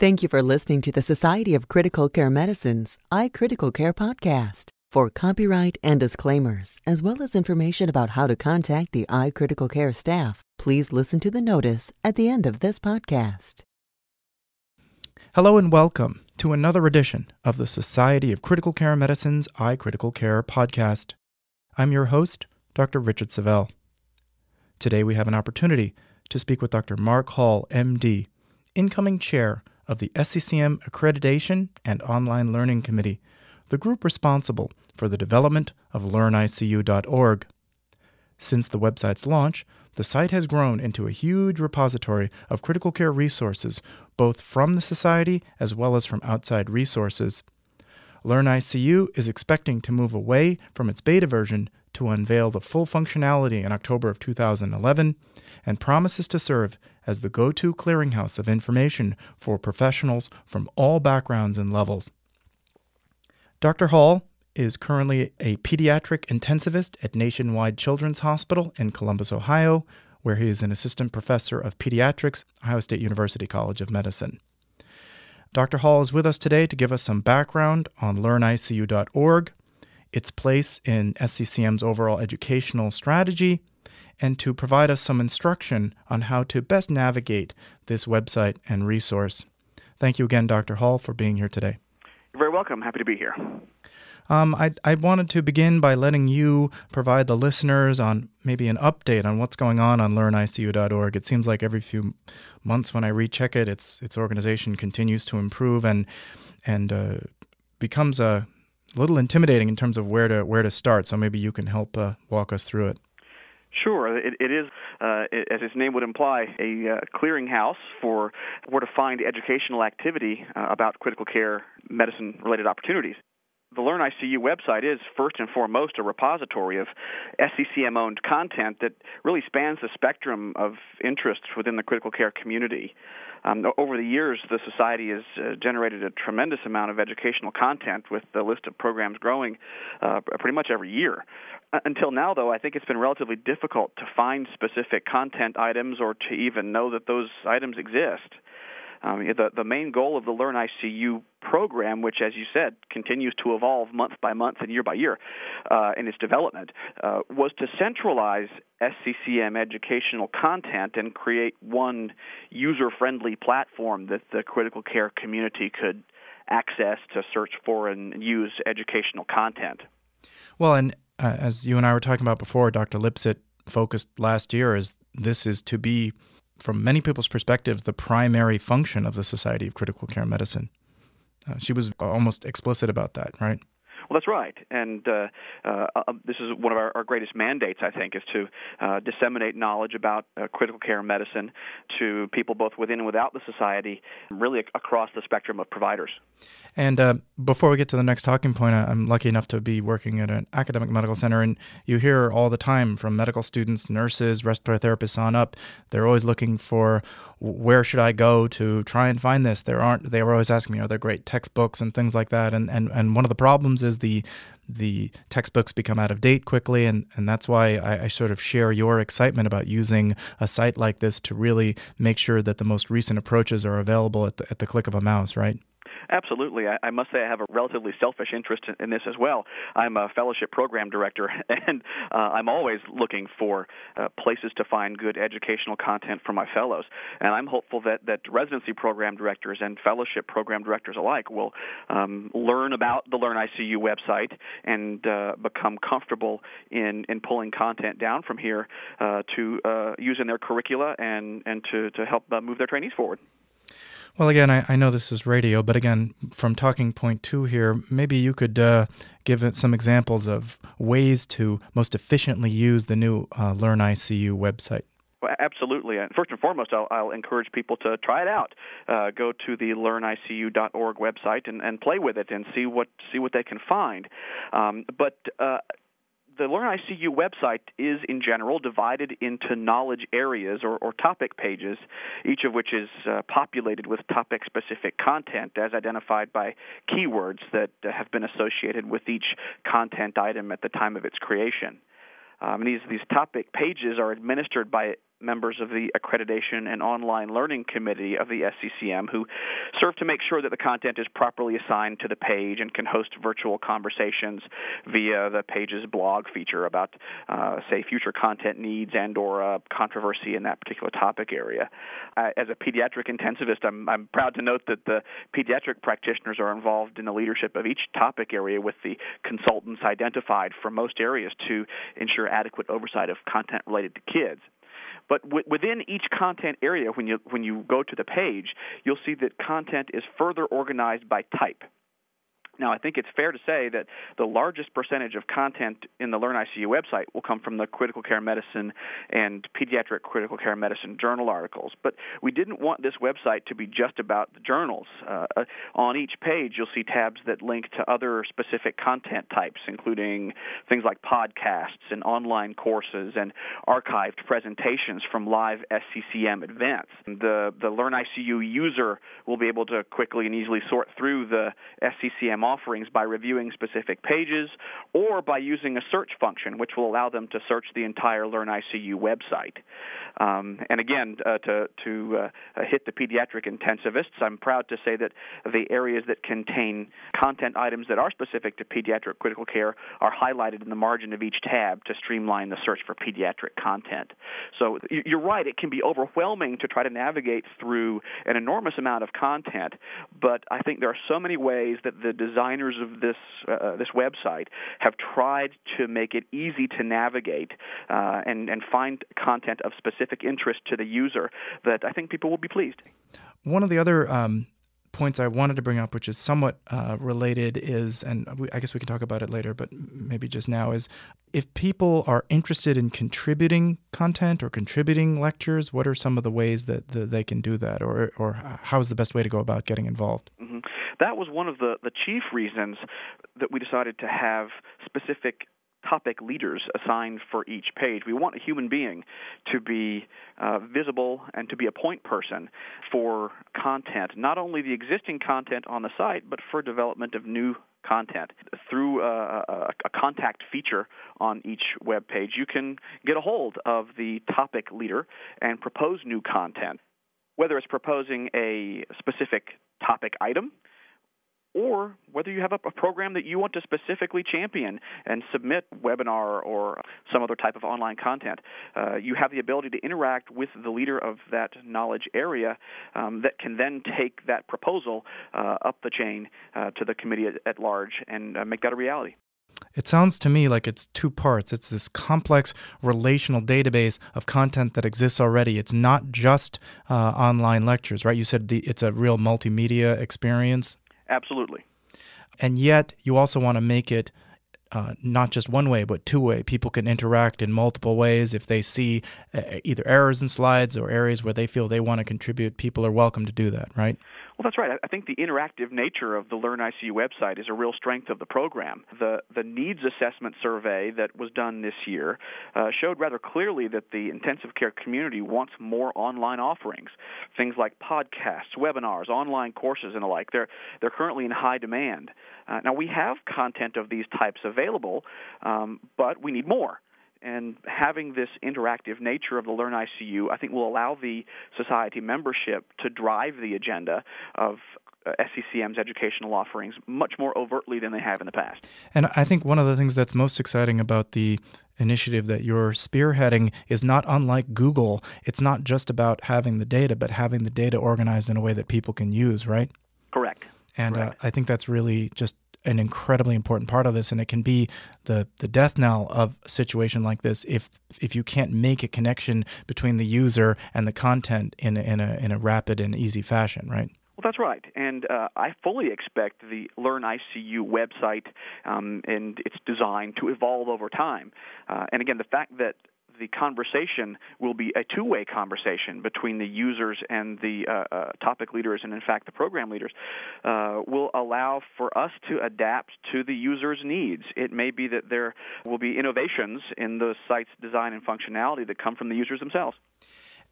Thank you for listening to the Society of Critical Care Medicine's iCritical Care podcast. For copyright and disclaimers, as well as information about how to contact the iCritical Care staff, please listen to the notice at the end of this podcast. Hello and welcome to another edition of the Society of Critical Care Medicine's iCritical Care podcast. I'm your host, Dr. Richard Savell. Today we have an opportunity to speak with Dr. Mark Hall, MD, incoming chair of the SCCM Accreditation and Online Learning Committee, the group responsible for the development of LearnICU.org. Since the website's launch, the site has grown into a huge repository of critical care resources, both from the Society as well as from outside resources. LearnICU is expecting to move away from its beta version to unveil the full functionality in October of 2011, and promises to serve as the go-to clearinghouse of information for professionals from all backgrounds and levels. Dr. Hall is currently a pediatric intensivist at Nationwide Children's Hospital in Columbus, Ohio, where he is an assistant professor of pediatrics, Ohio State University College of Medicine. Dr. Hall is with us today to give us some background on LearnICU.org, its place in SCCM's overall educational strategy, and to provide us some instruction on how to best navigate this website and resource. Thank you again, Dr. Hall, for being here today. You're very welcome. Happy to be here. I wanted to begin by letting you provide the listeners on maybe an update on what's going on LearnICU.org. It seems like every few months when I recheck it, its organization continues to improve and becomes a little intimidating in terms of where to start. So maybe you can help walk us through it. Sure. It is, as its name would imply, a clearinghouse for where to find educational activity about critical care medicine-related opportunities. The LearnICU website is, first and foremost, a repository of SCCM-owned content that really spans the spectrum of interests within the critical care community. Over the years, the Society has generated a tremendous amount of educational content, with the list of programs growing pretty much every year. Until now, though, I think it's been relatively difficult to find specific content items or to even know that those items exist. The main goal of the LearnICU program, which, as you said, continues to evolve month by month and year by year in its development, was to centralize SCCM educational content and create one user-friendly platform that the critical care community could access to search for and use educational content. Well, and as you and I were talking about before, Dr. Lipset focused last year as this is to be, from many people's perspectives, the primary function of the Society of Critical Care Medicine. She was almost explicit about that, right? Well, that's right, and this is one of our greatest mandates, I think, is to disseminate knowledge about critical care medicine to people both within and without the Society, really across the spectrum of providers. And before we get to the next talking point, I'm lucky enough to be working at an academic medical center, and you hear all the time from medical students, nurses, respiratory therapists on up, they're always looking for, where should I go to try and find this? They were always asking me, are there great textbooks and things like that? And one of the problems is the textbooks become out of date quickly, and that's why I sort of share your excitement about using a site like this to really make sure that the most recent approaches are available at the click of a mouse, right? Absolutely. I must say I have a relatively selfish interest in this as well. I'm a fellowship program director, and I'm always looking for places to find good educational content for my fellows. And I'm hopeful that residency program directors and fellowship program directors alike will learn about the LearnICU website and become comfortable in pulling content down from here to use in their curricula and to help move their trainees forward. Well, again, I know this is radio, but again, from talking point two here, maybe you could give it some examples of ways to most efficiently use the new LearnICU website. Well, absolutely. And first and foremost, I'll encourage people to try it out. Go to the LearnICU.org website and play with it and see what they can find. The LearnICU website is, in general, divided into knowledge areas or topic pages, each of which is populated with topic-specific content as identified by keywords that have been associated with each content item at the time of its creation. These topic pages are administered by members of the Accreditation and Online Learning Committee of the SCCM, who serve to make sure that the content is properly assigned to the page and can host virtual conversations via the page's blog feature about, say, future content needs and or controversy in that particular topic area. As a pediatric intensivist, I'm proud to note that the pediatric practitioners are involved in the leadership of each topic area with the consultants identified for most areas to ensure adequate oversight of content related to kids. But within each content area, when you go to the page, you'll see that content is further organized by type. Now, I think it's fair to say that the largest percentage of content in the LearnICU website will come from the Critical Care Medicine and Pediatric Critical Care Medicine journal articles. But we didn't want this website to be just about the journals. On each page, you'll see tabs that link to other specific content types, including things like podcasts and online courses and archived presentations from live SCCM events. The LearnICU user will be able to quickly and easily sort through the SCCM offerings by reviewing specific pages or by using a search function, which will allow them to search the entire LearnICU website. And again, to hit the pediatric intensivists, I'm proud to say that the areas that contain content items that are specific to pediatric critical care are highlighted in the margin of each tab to streamline the search for pediatric content. So you're right, it can be overwhelming to try to navigate through an enormous amount of content, but I think there are so many ways that the designers of this website have tried to make it easy to navigate and find content of specific interest to the user that I think people will be pleased. One of the other points I wanted to bring up, which is somewhat related, is, and I guess we can talk about it later, but maybe just now, is if people are interested in contributing content or contributing lectures, what are some of the ways that they can do that, or how is the best way to go about getting involved? Mm-hmm. That was one of the chief reasons that we decided to have specific topic leaders assigned for each page. We want a human being to be visible and to be a point person for content, not only the existing content on the site, but for development of new content. Through a contact feature on each web page, you can get a hold of the topic leader and propose new content, whether it's proposing a specific topic item, or whether you have a program that you want to specifically champion and submit webinar or some other type of online content. You have the ability to interact with the leader of that knowledge area that can then take that proposal up the chain to the committee at large and make that a reality. It sounds to me like it's two parts. It's this complex relational database of content that exists already. It's not just online lectures, right? You said it's a real multimedia experience. Absolutely. And yet you also want to make it not just one way, but two way. People can interact in multiple ways. If they see either errors in slides or areas where they feel they want to contribute, people are welcome to do that, right? Well, that's right. I think the interactive nature of the LearnICU website is a real strength of the program. The needs assessment survey that was done this year showed rather clearly that the intensive care community wants more online offerings, things like podcasts, webinars, online courses, and the like. They're currently in high demand. Now, we have content of these types available, but we need more. And having this interactive nature of the LearnICU, I think, will allow the society membership to drive the agenda of SCCM's educational offerings much more overtly than they have in the past. And I think one of the things that's most exciting about the initiative that you're spearheading is not unlike Google. It's not just about having the data, but having the data organized in a way that people can use, right? Correct. And I think that's really just an incredibly important part of this, and it can be the death knell of a situation like this if you can't make a connection between the user and the content in a rapid and easy fashion, right? Well, that's right, and I fully expect the LearnICU website and its design to evolve over time. And again, the fact that the conversation will be a two-way conversation between the users and the topic leaders and, in fact, the program leaders, will allow for us to adapt to the user's needs. It may be that there will be innovations in the site's design and functionality that come from the users themselves.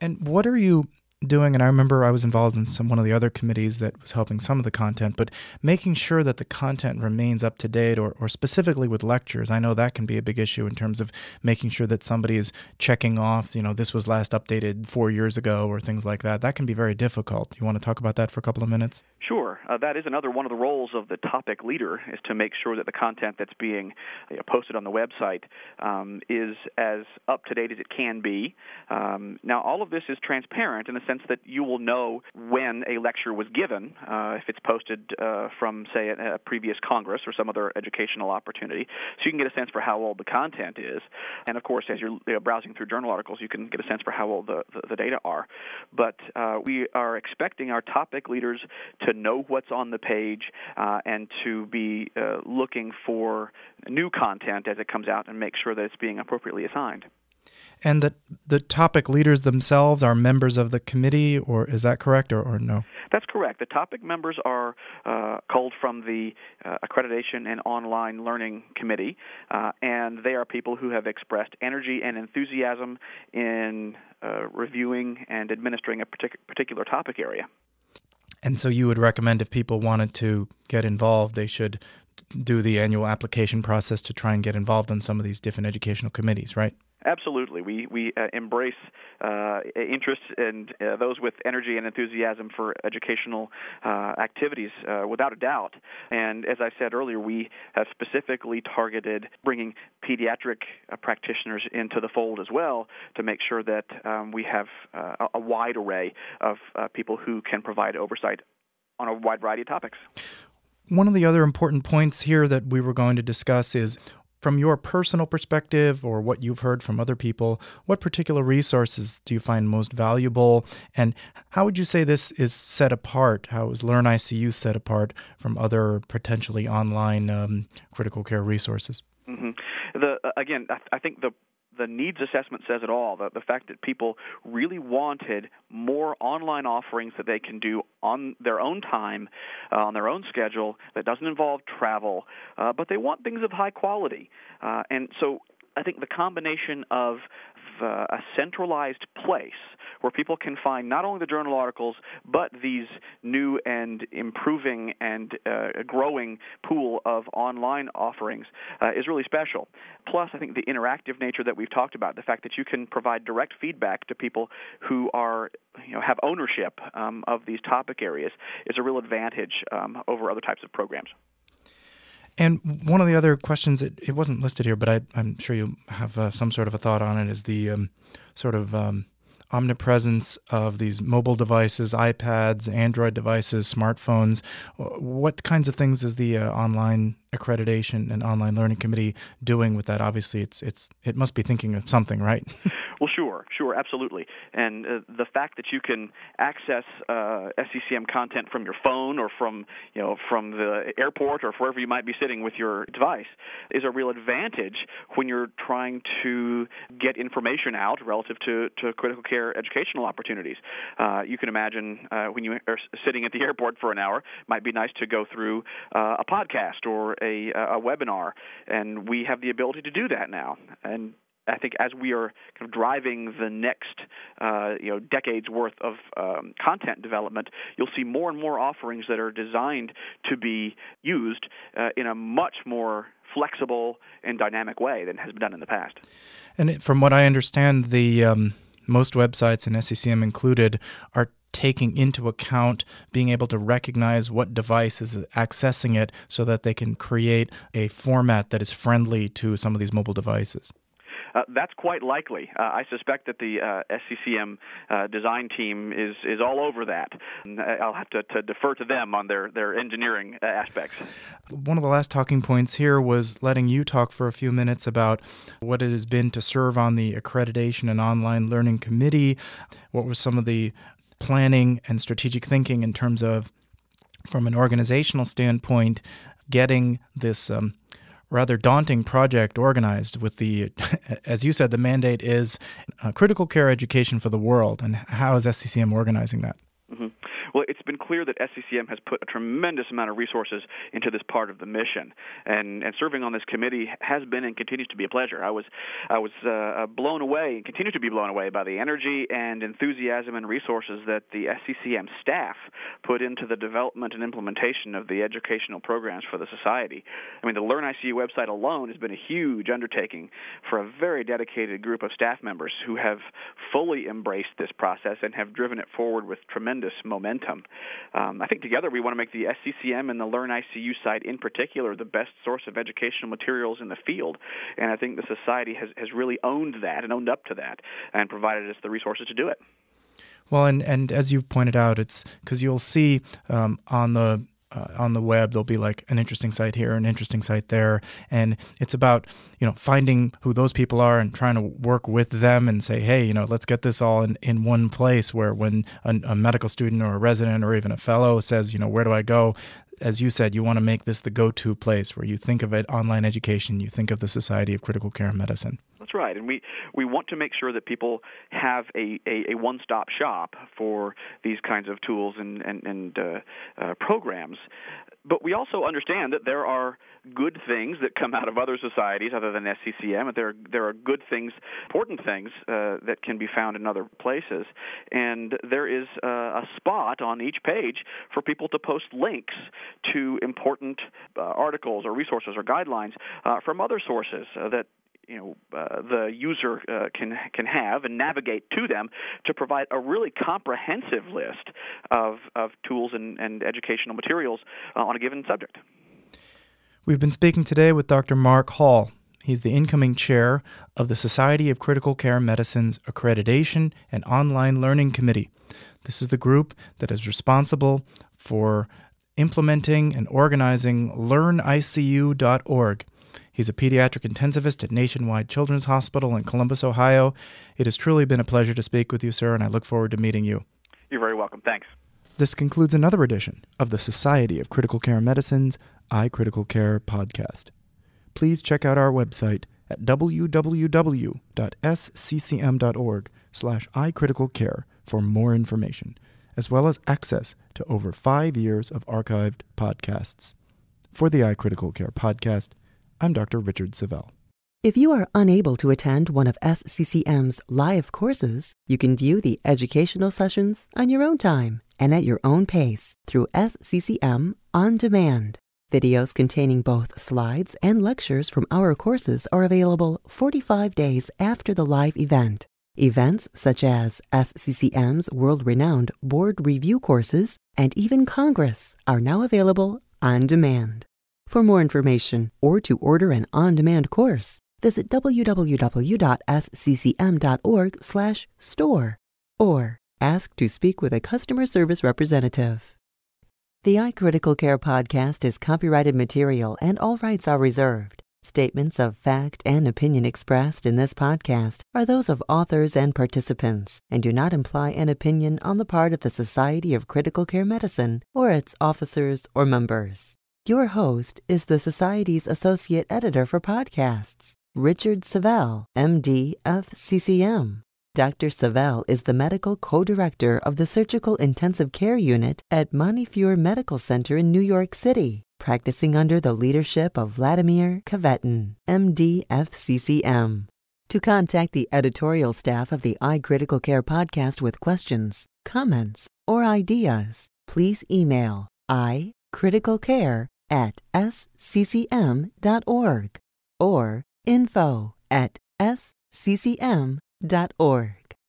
And what are you doing, and I remember I was involved in one of the other committees that was helping some of the content, but making sure that the content remains up to date, or specifically with lectures. I know that can be a big issue in terms of making sure that somebody is checking off, this was last updated 4 years ago or things like that. That can be very difficult. You want to talk about that for a couple of minutes? Sure. That is another one of the roles of the topic leader, is to make sure that the content that's being posted on the website is as up to date as it can be. Now, all of this is transparent in the sense that you will know when a lecture was given if it's posted from, say, a previous Congress or some other educational opportunity. So you can get a sense for how old the content is. And, of course, as you're browsing through journal articles, you can get a sense for how old the data are. But we are expecting our topic leaders to know what's on the page and to be looking for new content as it comes out and make sure that it's being appropriately assigned. And that the topic leaders themselves are members of the committee, or is that correct, or no? That's correct. The topic members are culled from the Accreditation and Online Learning Committee, and they are people who have expressed energy and enthusiasm in reviewing and administering a particular topic area. And so you would recommend if people wanted to get involved, they should do the annual application process to try and get involved in some of these different educational committees, right? Absolutely. We embrace interest and those with energy and enthusiasm for educational activities without a doubt. And as I said earlier, we have specifically targeted bringing pediatric practitioners into the fold as well to make sure that we have a wide array of people who can provide oversight on a wide variety of topics. One of the other important points here that we were going to discuss is, from your personal perspective or what you've heard from other people, what particular resources do you find most valuable? And how would you say this is set apart? How is LearnICU set apart from other potentially online critical care resources? Mm-hmm. I think the needs assessment says it all. The fact that people really wanted more online offerings that they can do on their own time, on their own schedule, that doesn't involve travel, but they want things of high quality. And so I think the combination of a centralized place where people can find not only the journal articles, but these new and improving and growing pool of online offerings is really special. Plus, I think the interactive nature that we've talked about, the fact that you can provide direct feedback to people who are, have ownership of these topic areas, is a real advantage over other types of programs. And one of the other questions, it wasn't listed here, but I'm sure you have some sort of a thought on it, is the omnipresence of these mobile devices, iPads, Android devices, smartphones. What kinds of things is the online accreditation and online learning committee doing with that? Obviously, it must be thinking of something, right? Well, sure, absolutely. And the fact that you can access SCCM content from your phone or from the airport or wherever you might be sitting with your device is a real advantage when you're trying to get information out relative to critical care educational opportunities. You can imagine when you are sitting at the airport for an hour, it might be nice to go through a podcast or a webinar, and we have the ability to do that now. And I think as we are kind of driving the next decade's worth of content development, you'll see more and more offerings that are designed to be used in a much more flexible and dynamic way than has been done in the past. And from what I understand, the most websites, and SCCM included, are taking into account being able to recognize what device is accessing it so that they can create a format that is friendly to some of these mobile devices. That's quite likely. I suspect that the SCCM design team is all over that. I'll have to defer to them on their engineering aspects. One of the last talking points here was letting you talk for a few minutes about what it has been to serve on the Accreditation and Online Learning Committee. What were some of the planning and strategic thinking in terms of, from an organizational standpoint, getting this rather daunting project organized with the, as you said, the mandate is critical care education for the world, and how is SCCM organizing that? Mm-hmm. Well, it's been clear that SCCM has put a tremendous amount of resources into this part of the mission, and serving on this committee has been and continues to be a pleasure. I was blown away and continue to be blown away by the energy and enthusiasm and resources that the SCCM staff put into the development and implementation of the educational programs for the society. I mean, the LearnICU website alone has been a huge undertaking for a very dedicated group of staff members who have fully embraced this process and have driven it forward with tremendous momentum. I think together we want to make the SCCM and the LearnICU site in particular the best source of educational materials in the field, and I think the society has really owned that and owned up to that and provided us the resources to do it. Well, and as you've pointed out, it's because you'll see on the web, there'll be like an interesting site here, an interesting site there. And it's about, you know, finding who those people are and trying to work with them and say, hey, you know, let's get this all in one place where when a medical student or a resident or even a fellow says, you know, where do I go? As you said, you want to make this the go-to place where you think of it, online education, you think of the Society of Critical Care Medicine. That's right, and we want to make sure that people have a one-stop shop for these kinds of tools and programs. But we also understand that there are good things that come out of other societies other than SCCM, and there are good things, important things that can be found in other places. And there is a spot on each page for people to post links to important articles or resources or guidelines from other sources that the user can have and navigate to them to provide a really comprehensive list of tools and educational materials on a given subject. We've been speaking today with Dr. Mark Hall. He's the incoming chair of the Society of Critical Care Medicine's Accreditation and Online Learning Committee. This is the group that is responsible for implementing and organizing LearnICU.org. He's a pediatric intensivist at Nationwide Children's Hospital in Columbus, Ohio. It has truly been a pleasure to speak with you, sir, and I look forward to meeting you. You're very welcome. Thanks. This concludes another edition of the Society of Critical Care Medicine's iCritical Care podcast. Please check out our website at www.sccm.org/iCriticalCare for more information, as well as access to over 5 years of archived podcasts. For the iCritical Care podcast, I'm Dr. Richard Savell. If you are unable to attend one of SCCM's live courses, you can view the educational sessions on your own time and at your own pace through SCCM On Demand. Videos containing both slides and lectures from our courses are available 45 days after the live event. Events such as SCCM's world-renowned board review courses and even Congress are now available on demand. For more information or to order an on-demand course, visit www.sccm.org/store or ask to speak with a customer service representative. The iCritical Care podcast is copyrighted material and all rights are reserved. Statements of fact and opinion expressed in this podcast are those of authors and participants and do not imply an opinion on the part of the Society of Critical Care Medicine or its officers or members. Your host is the Society's Associate Editor for Podcasts, Richard Savell, MD, FCCM. Dr. Savell is the Medical Co-Director of the Surgical Intensive Care Unit at Montefiore Medical Center in New York City, practicing under the leadership of Vladimir Kvetin, MD, FCCM. To contact the editorial staff of the iCritical Care podcast with questions, comments, or ideas, please email iCriticalCare@sccm.org or info@sccm.org.